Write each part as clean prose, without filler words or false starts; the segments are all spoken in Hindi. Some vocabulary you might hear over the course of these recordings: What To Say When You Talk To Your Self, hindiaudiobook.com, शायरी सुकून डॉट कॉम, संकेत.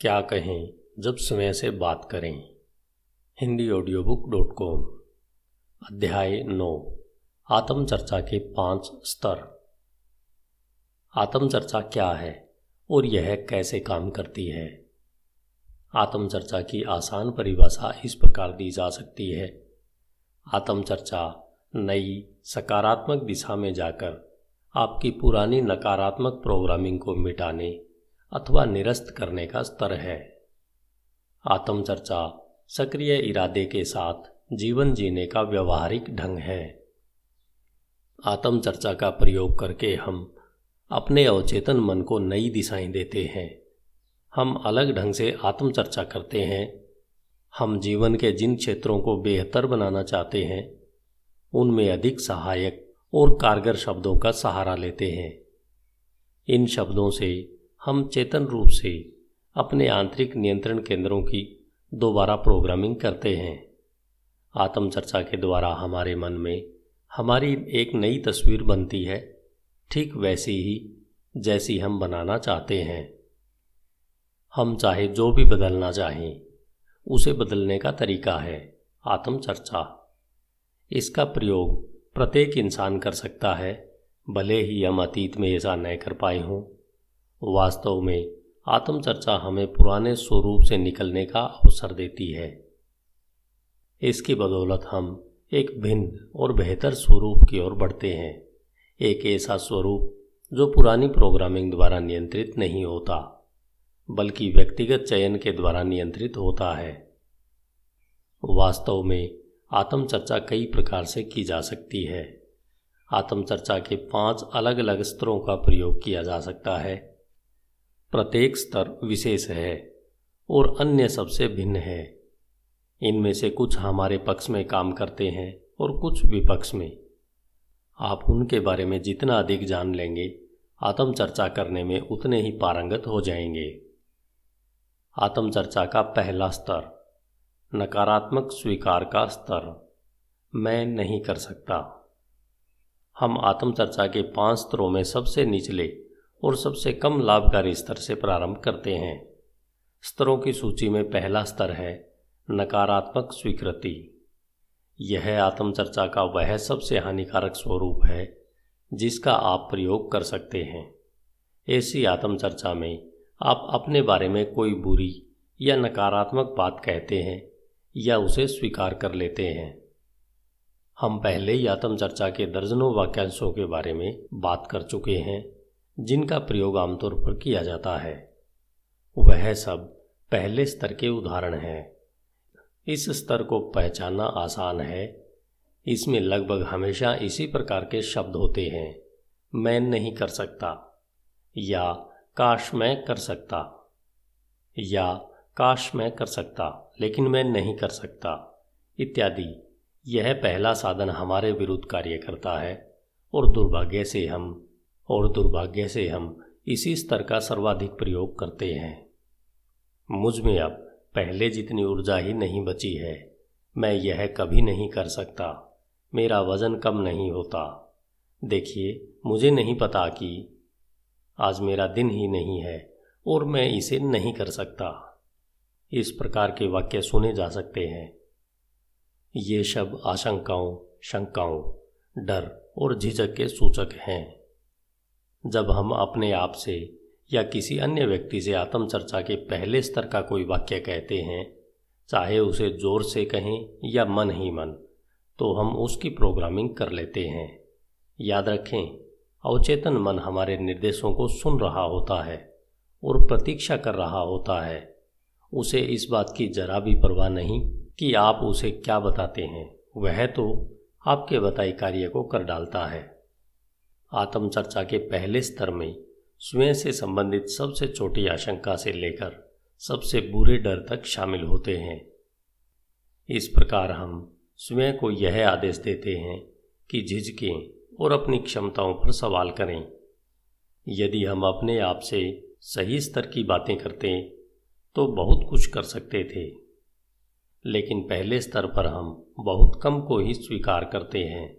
क्या कहें जब स्वयं से बात करें, hindiaudiobook.com। अध्याय 9, आत्मचर्चा के 5 स्तर। आत्मचर्चा क्या है और यह कैसे काम करती है? आत्मचर्चा की आसान परिभाषा इस प्रकार दी जा सकती है। आत्मचर्चा नई सकारात्मक दिशा में जाकर आपकी पुरानी नकारात्मक प्रोग्रामिंग को मिटाने अथवा निरस्त करने का स्तर है। आत्मचर्चा सक्रिय इरादे के साथ जीवन जीने का व्यवहारिक ढंग है। आत्मचर्चा का प्रयोग करके हम अपने अवचेतन मन को नई दिशाएं देते हैं। हम अलग ढंग से आत्मचर्चा करते हैं। हम जीवन के जिन क्षेत्रों को बेहतर बनाना चाहते हैं उनमें अधिक सहायक और कारगर शब्दों का सहारा लेते हैं। इन शब्दों से हम चेतन रूप से अपने आंतरिक नियंत्रण केंद्रों की दोबारा प्रोग्रामिंग करते हैं। आत्मचर्चा के द्वारा हमारे मन में हमारी एक नई तस्वीर बनती है, ठीक वैसी ही जैसी हम बनाना चाहते हैं। हम चाहे जो भी बदलना चाहें उसे बदलने का तरीका है आत्मचर्चा। इसका प्रयोग प्रत्येक इंसान कर सकता है, भले ही हम अतीत में ऐसा न कर पाए हों। वास्तव में आत्मचर्चा हमें पुराने स्वरूप से निकलने का अवसर देती है। इसकी बदौलत हम एक भिन्न और बेहतर स्वरूप की ओर बढ़ते हैं, एक ऐसा स्वरूप जो पुरानी प्रोग्रामिंग द्वारा नियंत्रित नहीं होता बल्कि व्यक्तिगत चयन के द्वारा नियंत्रित होता है। वास्तव में आत्मचर्चा कई प्रकार से की जा सकती है। आत्मचर्चा के 5 अलग अलग स्तरों का प्रयोग किया जा सकता है। प्रत्येक स्तर विशेष है और अन्य सबसे भिन्न है। इनमें से कुछ हमारे पक्ष में काम करते हैं और कुछ विपक्ष में। आप उनके बारे में जितना अधिक जान लेंगे, आत्मचर्चा करने में उतने ही पारंगत हो जाएंगे। आत्मचर्चा का पहला स्तर, नकारात्मक स्वीकार का स्तर। मैं नहीं कर सकता। हम आत्मचर्चा के 5 स्तरों में सबसे निचले और सबसे कम लाभकारी स्तर से प्रारंभ करते हैं। स्तरों की सूची में पहला स्तर है नकारात्मक स्वीकृति। यह आत्मचर्चा का वह सबसे हानिकारक स्वरूप है जिसका आप प्रयोग कर सकते हैं। ऐसी आत्मचर्चा में आप अपने बारे में कोई बुरी या नकारात्मक बात कहते हैं या उसे स्वीकार कर लेते हैं। हम पहले ही आत्मचर्चा के दर्जनों वाक्यांशों के बारे में बात कर चुके हैं जिनका प्रयोग आमतौर पर किया जाता है। वह सब पहले स्तर के उदाहरण हैं। इस स्तर को पहचानना आसान है। इसमें लगभग हमेशा इसी प्रकार के शब्द होते हैं, मैं नहीं कर सकता या काश मैं कर सकता या काश मैं कर सकता लेकिन मैं नहीं कर सकता इत्यादि। यह पहला साधन हमारे विरुद्ध कार्य करता है और दुर्भाग्य से हम इसी स्तर का सर्वाधिक प्रयोग करते हैं। मुझ में अब पहले जितनी ऊर्जा ही नहीं बची है। मैं यह कभी नहीं कर सकता। मेरा वजन कम नहीं होता। देखिए, मुझे नहीं पता कि आज मेरा दिन ही नहीं है और मैं इसे नहीं कर सकता। इस प्रकार के वाक्य सुने जा सकते हैं। ये शब्द आशंकाओं, शंकाओं, डर और झिझक के सूचक हैं। जब हम अपने आप से या किसी अन्य व्यक्ति से आत्मचर्चा के पहले स्तर का कोई वाक्य कहते हैं, चाहे उसे जोर से कहें या मन ही मन, तो हम उसकी प्रोग्रामिंग कर लेते हैं। याद रखें, अवचेतन मन हमारे निर्देशों को सुन रहा होता है और प्रतीक्षा कर रहा होता है। उसे इस बात की जरा भी परवाह नहीं कि आप उसे क्या बताते हैं। वह तो आपके बताए कार्य को कर डालता है। आत्मचर्चा के पहले स्तर में स्वयं से संबंधित सबसे छोटी आशंका से लेकर सबसे बुरे डर तक शामिल होते हैं। इस प्रकार हम स्वयं को यह आदेश देते हैं कि झिझकें और अपनी क्षमताओं पर सवाल करें। यदि हम अपने आप से सही स्तर की बातें करते तो बहुत कुछ कर सकते थे, लेकिन पहले स्तर पर हम बहुत कम को ही स्वीकार करते हैं।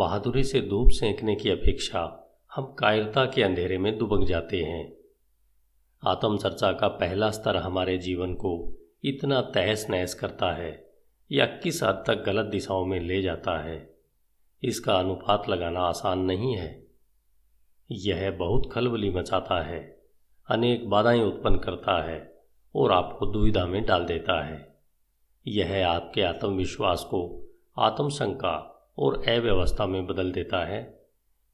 बहादुरी से धूप सेंकने की अपेक्षा हम कायरता के अंधेरे में दुबक जाते हैं। आत्मचर्चा का पहला स्तर हमारे जीवन को इतना तहस नहस करता है या किस हद तक गलत दिशाओं में ले जाता है, इसका अनुपात लगाना आसान नहीं है। यह बहुत खलबली मचाता है, अनेक बाधाएं उत्पन्न करता है और आपको दुविधा में डाल देता है। यह आपके आत्मविश्वास को आत्मशंका और अव्यवस्था में बदल देता है।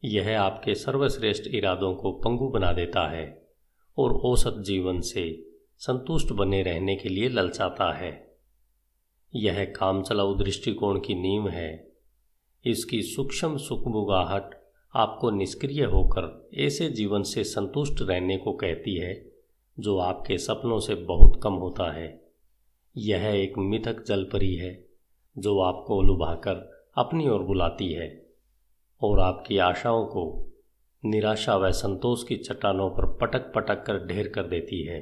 यह आपके सर्वश्रेष्ठ इरादों को पंगु बना देता है और औसत जीवन से संतुष्ट बने रहने के लिए ललचाता है। यह कामचलाऊ दृष्टिकोण की नींव है। इसकी सूक्ष्म सुकमुगाहट आपको निष्क्रिय होकर ऐसे जीवन से संतुष्ट रहने को कहती है जो आपके सपनों से बहुत कम होता है। यह एक मिथक जलपरी है जो आपको लुभाकर अपनी ओर बुलाती है और आपकी आशाओं को निराशा व संतोष की चट्टानों पर पटक पटक कर ढेर कर देती है।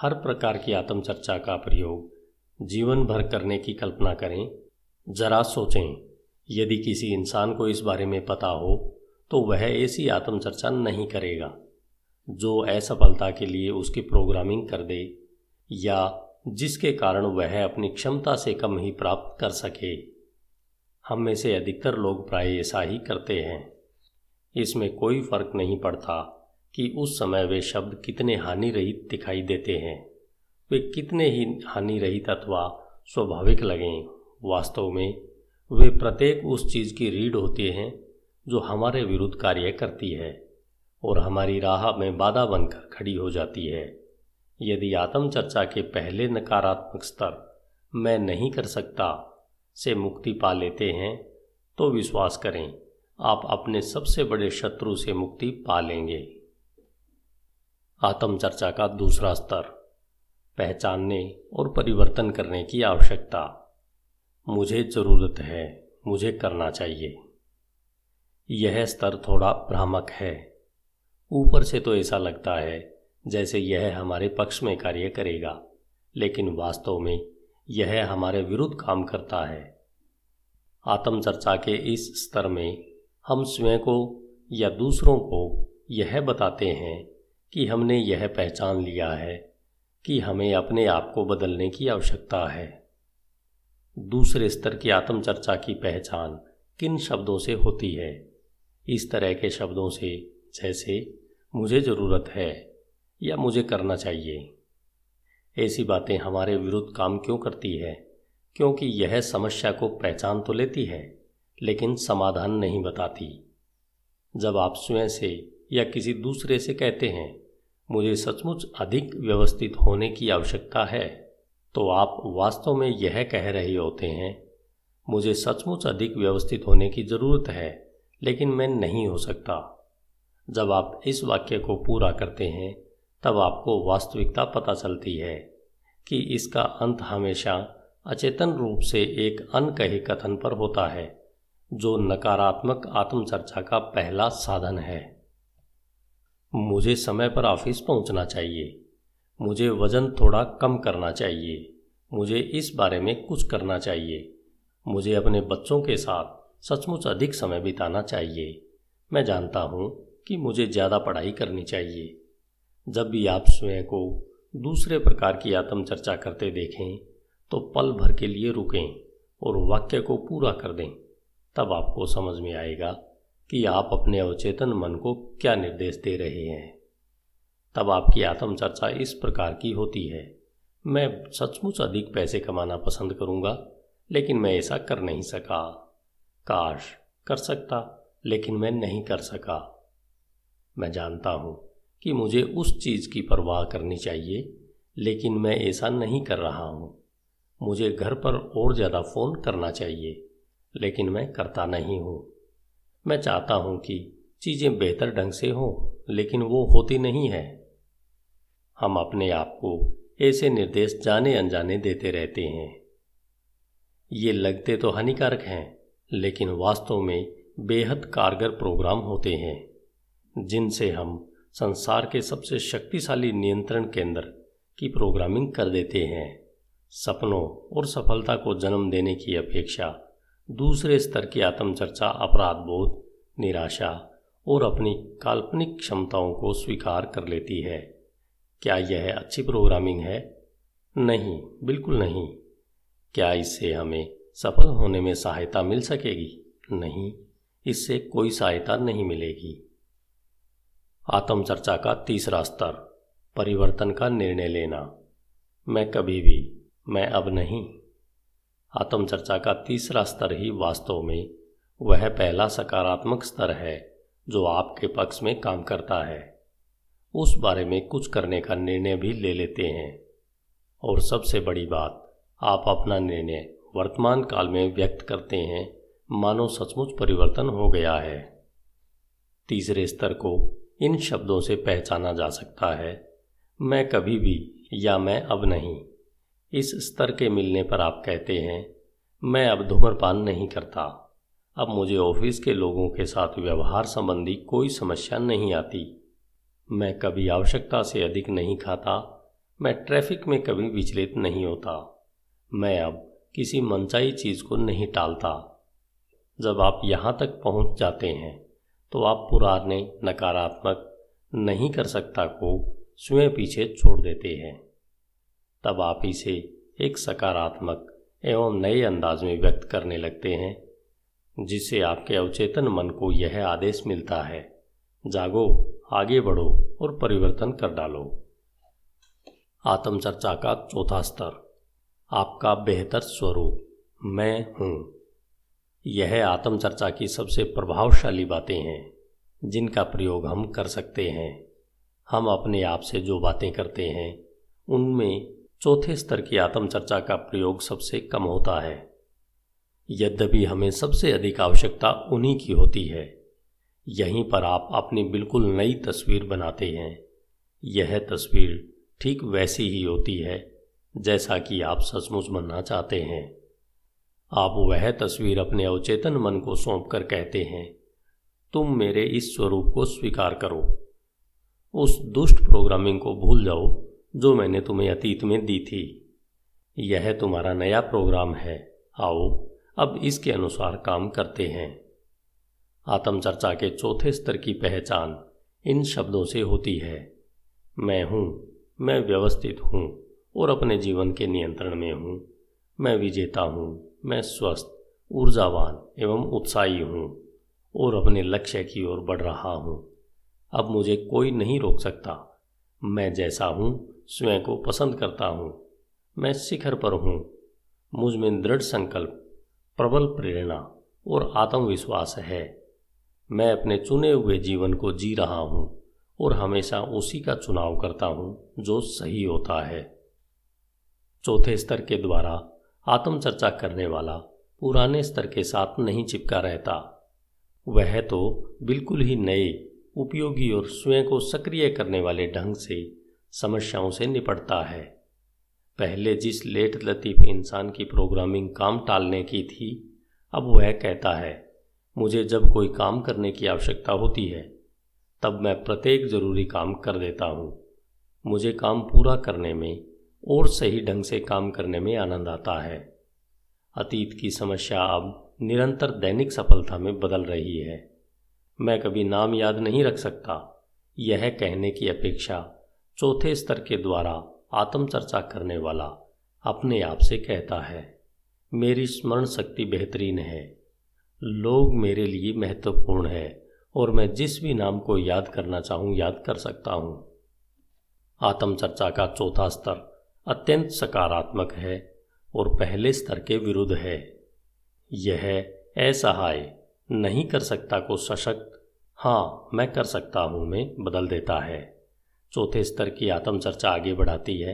हर प्रकार की आत्मचर्चा का प्रयोग जीवन भर करने की कल्पना करें। जरा सोचें, यदि किसी इंसान को इस बारे में पता हो तो वह ऐसी आत्मचर्चा नहीं करेगा। जो असफलता के लिए उसकी प्रोग्रामिंग कर दे या जिसके कारण वह अपनी क्षमता से कम ही प्राप्त कर सके। हम में से अधिकतर लोग प्राय ऐसा ही करते हैं। इसमें कोई फर्क नहीं पड़ता कि उस समय वे शब्द कितने हानिरहित दिखाई देते हैं, वे कितने ही हानिरहित अथवा स्वाभाविक लगें। वास्तव में वे प्रत्येक उस चीज़ की रीढ़ होते हैं जो हमारे विरुद्ध कार्य करती है और हमारी राह में बाधा बनकर खड़ी हो जाती है। यदि आत्मचर्चा के पहले नकारात्मक स्तर मैं नहीं कर सकता से मुक्ति पा लेते हैं तो विश्वास करें, आप अपने सबसे बड़े शत्रु से मुक्ति पा लेंगे। आत्मचर्चा का दूसरा स्तर, पहचानने और परिवर्तन करने की आवश्यकता। मुझे ज़रूरत है, मुझे करना चाहिए। यह स्तर थोड़ा भ्रामक है। ऊपर से तो ऐसा लगता है जैसे यह हमारे पक्ष में कार्य करेगा, लेकिन वास्तव में यह हमारे विरुद्ध काम करता है। आत्मचर्चा के इस स्तर में हम स्वयं को या दूसरों को यह बताते हैं कि हमने यह पहचान लिया है कि हमें अपने आप को बदलने की आवश्यकता है। दूसरे स्तर की आत्मचर्चा की पहचान किन शब्दों से होती है? इस तरह के शब्दों से, जैसे मुझे ज़रूरत है या मुझे करना चाहिए। ऐसी बातें हमारे विरुद्ध काम क्यों करती है? क्योंकि यह समस्या को पहचान तो लेती है लेकिन समाधान नहीं बताती। जब आप स्वयं से या किसी दूसरे से कहते हैं मुझे सचमुच अधिक व्यवस्थित होने की आवश्यकता है, तो आप वास्तव में यह कह रहे होते हैं मुझे सचमुच अधिक व्यवस्थित होने की ज़रूरत है लेकिन मैं नहीं हो सकता। जब आप इस वाक्य को पूरा करते हैं तब आपको वास्तविकता पता चलती है कि इसका अंत हमेशा अचेतन रूप से एक अनकहे कथन पर होता है जो नकारात्मक आत्मचर्चा का पहला साधन है। मुझे समय पर ऑफिस पहुंचना चाहिए, मुझे वज़न थोड़ा कम करना चाहिए, मुझे इस बारे में कुछ करना चाहिए, मुझे अपने बच्चों के साथ सचमुच अधिक समय बिताना चाहिए, मैं जानता हूँ कि मुझे ज़्यादा पढ़ाई करनी चाहिए। जब भी आप स्वयं को दूसरे प्रकार की आत्मचर्चा करते देखें तो पल भर के लिए रुकें और वाक्य को पूरा कर दें। तब आपको समझ में आएगा कि आप अपने अवचेतन मन को क्या निर्देश दे रहे हैं। तब आपकी आत्मचर्चा इस प्रकार की होती है, मैं सचमुच अधिक पैसे कमाना पसंद करूँगा लेकिन मैं ऐसा कर नहीं सका। काश कर सकता लेकिन मैं नहीं कर सका। मैं जानता हूँ कि मुझे उस चीज़ की परवाह करनी चाहिए लेकिन मैं ऐसा नहीं कर रहा हूँ। मुझे घर पर और ज़्यादा फ़ोन करना चाहिए लेकिन मैं करता नहीं हूँ। मैं चाहता हूँ कि चीज़ें बेहतर ढंग से हों लेकिन वो होती नहीं है। हम अपने आप को ऐसे निर्देश जाने अनजाने देते रहते हैं। ये लगते तो हानिकारक हैं लेकिन वास्तव में बेहद कारगर प्रोग्राम होते हैं जिनसे हम संसार के सबसे शक्तिशाली नियंत्रण केंद्र की प्रोग्रामिंग कर देते हैं। सपनों और सफलता को जन्म देने की अपेक्षा दूसरे स्तर की आत्मचर्चा अपराधबोध, निराशा और अपनी काल्पनिक क्षमताओं को स्वीकार कर लेती है क्या यह अच्छी प्रोग्रामिंग है? नहीं, बिल्कुल नहीं। क्या इससे हमें सफल होने में सहायता मिल सकेगी? नहीं, इससे कोई सहायता नहीं मिलेगी। आत्मचर्चा का तीसरा स्तर, परिवर्तन का निर्णय लेना। मैं कभी भी, मैं अब नहीं। आत्मचर्चा का तीसरा स्तर ही वास्तव में वह पहला सकारात्मक स्तर है जो आपके पक्ष में काम करता है। उस बारे में कुछ करने का निर्णय भी ले लेते हैं। और सबसे बड़ी बात, आप अपना निर्णय वर्तमान काल में व्यक्त करते हैं, मानो सचमुच परिवर्तन हो गया है। तीसरे स्तर को इन शब्दों से पहचाना जा सकता है, मैं कभी भी या मैं अब नहीं। इस स्तर के मिलने पर आप कहते हैं, मैं अब धूम्रपान नहीं करता। अब मुझे ऑफिस के लोगों के साथ व्यवहार संबंधी कोई समस्या नहीं आती। मैं कभी आवश्यकता से अधिक नहीं खाता। मैं ट्रैफिक में कभी विचलित नहीं होता। मैं अब किसी मनचाही चीज़ को नहीं टालता। जब आप यहाँ तक पहुँच जाते हैं तो आप पुराने नकारात्मक नहीं कर सकता को स्वयं पीछे छोड़ देते हैं। तब आप इसे एक सकारात्मक एवं नए अंदाज में व्यक्त करने लगते हैं, जिससे आपके अवचेतन मन को यह आदेश मिलता है, जागो, आगे बढ़ो और परिवर्तन कर डालो। आत्मचर्चा का चौथा स्तर, आपका बेहतर स्वरूप, मैं हूँ। यह आत्मचर्चा की सबसे प्रभावशाली बातें हैं जिनका प्रयोग हम कर सकते हैं। हम अपने आप से जो बातें करते हैं उनमें चौथे स्तर की आत्मचर्चा का प्रयोग सबसे कम होता है। यद्यपि हमें सबसे अधिक आवश्यकता उन्हीं की होती है। यहीं पर आप अपनी बिल्कुल नई तस्वीर बनाते हैं। यह तस्वीर ठीक वैसी ही होती है जैसा कि आप सचमुच बनना चाहते हैं। आप वह तस्वीर अपने अवचेतन मन को सौंप कर कहते हैं, तुम मेरे इस स्वरूप को स्वीकार करो। उस दुष्ट प्रोग्रामिंग को भूल जाओ जो मैंने तुम्हें अतीत में दी थी। यह तुम्हारा नया प्रोग्राम है, आओ अब इसके अनुसार काम करते हैं। आत्मचर्चा के चौथे स्तर की पहचान इन शब्दों से होती है, मैं हूँ, मैं व्यवस्थित हूँ और अपने जीवन के नियंत्रण में हूँ। मैं विजेता हूँ, मैं स्वस्थ, ऊर्जावान एवं उत्साही हूँ और अपने लक्ष्य की ओर बढ़ रहा हूँ। अब मुझे कोई नहीं रोक सकता। मैं जैसा हूँ स्वयं को पसंद करता हूँ। मैं शिखर पर हूँ। मुझ में दृढ़ संकल्प, प्रबल प्रेरणा और आत्मविश्वास है। मैं अपने चुने हुए जीवन को जी रहा हूँ और हमेशा उसी का चुनाव करता हूँ जो सही होता है। चौथे स्तर के द्वारा आत्मचर्चा करने वाला पुराने स्तर के साथ नहीं चिपका रहता। वह तो बिल्कुल ही नए, उपयोगी और स्वयं को सक्रिय करने वाले ढंग से समस्याओं से निपटता है। पहले जिस लेट लतीफ इंसान की प्रोग्रामिंग काम टालने की थी, अब वह कहता है, मुझे जब कोई काम करने की आवश्यकता होती है तब मैं प्रत्येक जरूरी काम कर देता हूँ। मुझे काम पूरा करने में और सही ढंग से काम करने में आनंद आता है। अतीत की समस्या अब निरंतर दैनिक सफलता में बदल रही है। मैं कभी नाम याद नहीं रख सकता, यह कहने की अपेक्षा चौथे स्तर के द्वारा आत्मचर्चा करने वाला अपने आप से कहता है, मेरी स्मरण शक्ति बेहतरीन है, लोग मेरे लिए महत्वपूर्ण है और मैं जिस भी नाम को याद करना चाहूँ याद कर सकता हूँ। आत्मचर्चा का चौथा स्तर अत्यंत सकारात्मक है और पहले स्तर के विरुद्ध है। यह असहाय, नहीं कर सकता को सशक्त, हाँ मैं कर सकता हूँ में बदल देता है। चौथे स्तर की आत्मचर्चा आगे बढ़ाती है,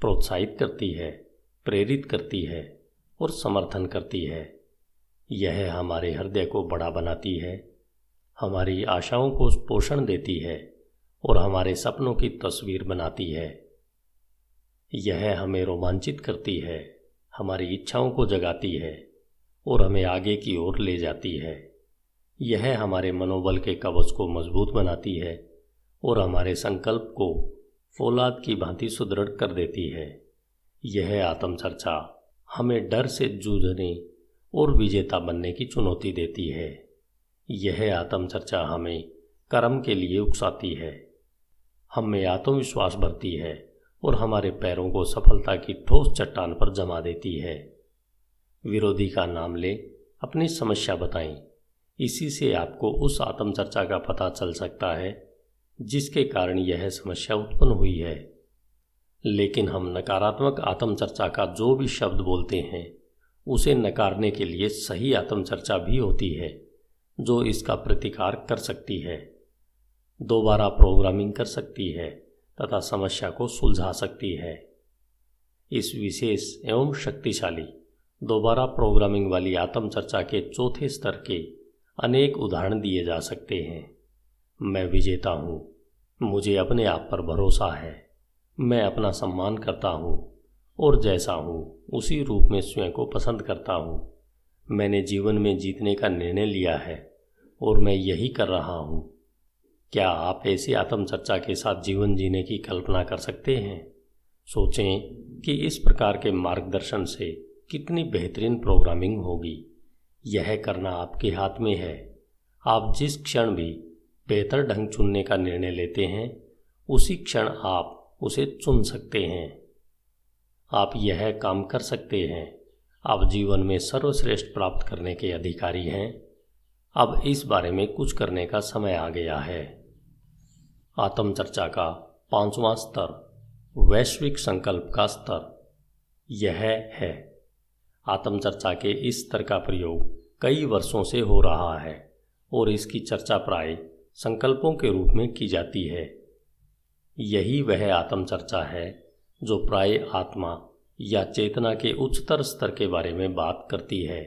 प्रोत्साहित करती है, प्रेरित करती है और समर्थन करती है। यह हमारे हृदय को बड़ा बनाती है, हमारी आशाओं को पोषण देती है और हमारे सपनों की तस्वीर बनाती है। यह हमें रोमांचित करती है, हमारी इच्छाओं को जगाती है और हमें आगे की ओर ले जाती है। यह हमारे मनोबल के कवच को मजबूत बनाती है और हमारे संकल्प को फौलाद की भांति सुदृढ़ कर देती है। यह आत्मचर्चा हमें डर से जूझने और विजेता बनने की चुनौती देती है। यह आत्मचर्चा हमें कर्म के लिए उकसाती है। हम में आत्मविश्वास भरती है और हमारे पैरों को सफलता की ठोस चट्टान पर जमा देती है। विरोधी का नाम लें, अपनी समस्या बताएं। इसी से आपको उस आत्मचर्चा का पता चल सकता है जिसके कारण यह समस्या उत्पन्न हुई है। लेकिन हम नकारात्मक आत्मचर्चा का जो भी शब्द बोलते हैं उसे नकारने के लिए सही आत्मचर्चा भी होती है जो इसका प्रतिकार कर सकती है, दोबारा प्रोग्रामिंग कर सकती है तथा समस्या को सुलझा सकती है। इस विशेष एवं शक्तिशाली दोबारा प्रोग्रामिंग वाली आत्मचर्चा के चौथे स्तर के अनेक उदाहरण दिए जा सकते हैं। मैं विजेता हूँ, मुझे अपने आप पर भरोसा है, मैं अपना सम्मान करता हूँ और जैसा हूँ उसी रूप में स्वयं को पसंद करता हूँ। मैंने जीवन में जीतने का निर्णय लिया है और मैं यही कर रहा हूँ। क्या आप ऐसी आत्मचर्चा के साथ जीवन जीने की कल्पना कर सकते हैं? सोचें कि इस प्रकार के मार्गदर्शन से कितनी बेहतरीन प्रोग्रामिंग होगी। यह करना आपके हाथ में है। आप जिस क्षण भी बेहतर ढंग चुनने का निर्णय लेते हैं उसी क्षण आप उसे चुन सकते हैं। आप यह काम कर सकते हैं। आप जीवन में सर्वश्रेष्ठ प्राप्त करने के अधिकारी हैं। अब इस बारे में कुछ करने का समय आ गया है। आत्मचर्चा का पांचवां स्तर वैश्विक संकल्प का स्तर यह है। आत्मचर्चा के इस स्तर का प्रयोग कई वर्षों से हो रहा है और इसकी चर्चा प्राय संकल्पों के रूप में की जाती है। यही वह आत्मचर्चा है जो प्राय आत्मा या चेतना के उच्चतर स्तर के बारे में बात करती है।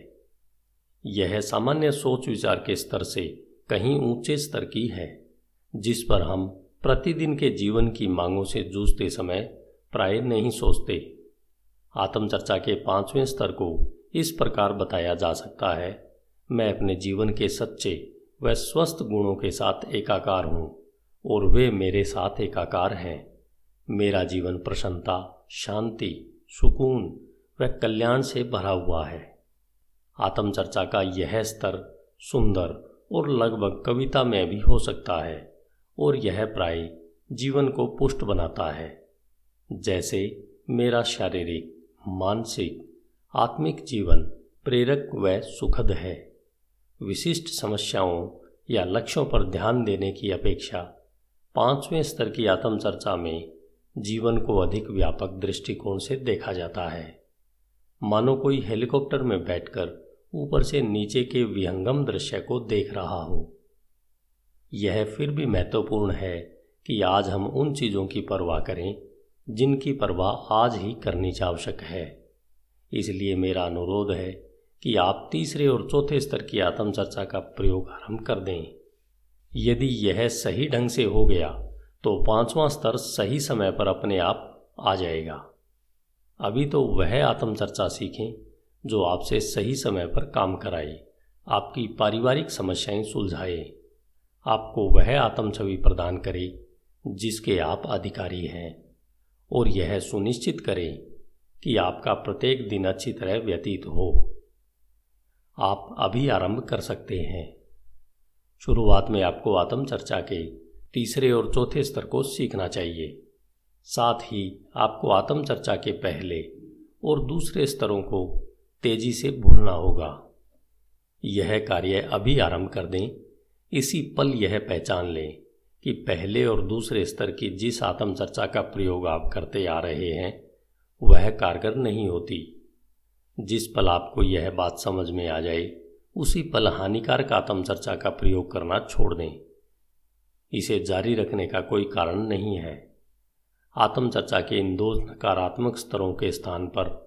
यह सामान्य सोच विचार के स्तर से कहीं ऊंचे स्तर की है जिस पर हम प्रतिदिन के जीवन की मांगों से जूझते समय प्राय नहीं सोचते। आत्मचर्चा के पांचवें स्तर को इस प्रकार बताया जा सकता है। मैं अपने जीवन के सच्चे व स्वस्थ गुणों के साथ एकाकार हूँ और वे मेरे साथ एकाकार हैं। मेरा जीवन प्रसन्नता, शांति, सुकून व कल्याण से भरा हुआ है। आत्मचर्चा का यह स्तर सुंदर और लगभग कविता में भी हो सकता है और यह प्राय जीवन को पुष्ट बनाता है। जैसे मेरा शारीरिक, मानसिक, आत्मिक जीवन प्रेरक व सुखद है। विशिष्ट समस्याओं या लक्ष्यों पर ध्यान देने की अपेक्षा पांचवें स्तर की आत्मचर्चा में जीवन को अधिक व्यापक दृष्टिकोण से देखा जाता है। मानो कोई हेलीकॉप्टर में बैठकर ऊपर से नीचे के विहंगम दृश्य को देख रहा हो। यह फिर भी महत्वपूर्ण है कि आज हम उन चीज़ों की परवाह करें जिनकी परवाह आज ही करनी आवश्यक है। इसलिए मेरा अनुरोध है कि आप तीसरे और चौथे स्तर की आत्मचर्चा का प्रयोग आरंभ कर दें। यदि यह सही ढंग से हो गया तो पांचवां स्तर सही समय पर अपने आप आ जाएगा। अभी तो वह आत्मचर्चा सीखें जो आपसे सही समय पर काम कराए, आपकी पारिवारिक समस्याएं सुलझाए, आपको वह आत्मछवि प्रदान करे जिसके आप अधिकारी हैं, और यह सुनिश्चित करें कि आपका प्रत्येक दिन अच्छी तरह व्यतीत हो। आप अभी आरंभ कर सकते हैं। शुरुआत में आपको आत्मचर्चा के तीसरे और चौथे स्तर को सीखना चाहिए। साथ ही आपको आत्मचर्चा के पहले और दूसरे स्तरों को तेजी से भूलना होगा। यह कार्य अभी आरंभ कर दें। इसी पल यह पहचान लें कि पहले और दूसरे स्तर की जिस आत्मचर्चा का प्रयोग आप करते आ रहे हैं वह कारगर नहीं होती। जिस पल आपको यह बात समझ में आ जाए उसी पल हानिकारक आत्मचर्चा का प्रयोग करना छोड़ दें। इसे जारी रखने का कोई कारण नहीं है। आत्मचर्चा के इन दो नकारात्मक स्तरों के स्थान पर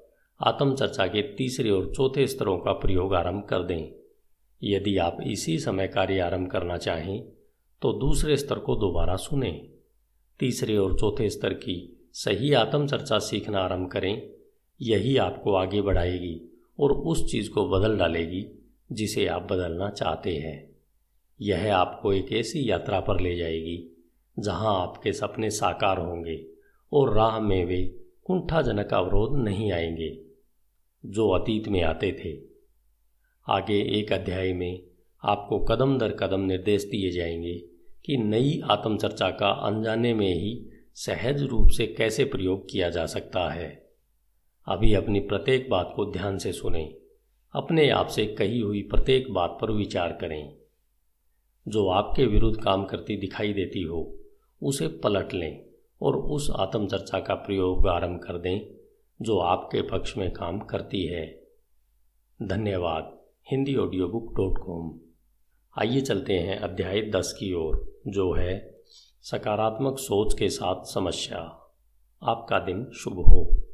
आत्मचर्चा के तीसरे और चौथे स्तरों का प्रयोग आरंभ कर दें। यदि आप इसी समय कार्य आरंभ करना चाहें तो दूसरे स्तर को दोबारा सुनें, तीसरे और चौथे स्तर की सही आत्मचर्चा सीखना आरंभ करें। यही आपको आगे बढ़ाएगी और उस चीज़ को बदल डालेगी जिसे आप बदलना चाहते हैं। यह आपको एक ऐसी यात्रा पर ले जाएगी जहां आपके सपने साकार होंगे और राह में वे कुंठाजनक अवरोध नहीं आएंगे जो अतीत में आते थे। आगे एक अध्याय में आपको कदम दर कदम निर्देश दिए जाएंगे कि नई आत्मचर्चा का अनजाने में ही सहज रूप से कैसे प्रयोग किया जा सकता है। अभी अपनी प्रत्येक बात को ध्यान से सुनें, अपने आप से कही हुई प्रत्येक बात पर विचार करें। जो आपके विरुद्ध काम करती दिखाई देती हो उसे पलट लें और उस आत्मचर्चा का प्रयोग आरंभ कर दें जो आपके पक्ष में काम करती है। धन्यवाद। hindiaudiobook.com। आइए चलते हैं अध्याय 10 की ओर, जो है सकारात्मक सोच के साथ समस्या। आपका दिन शुभ हो।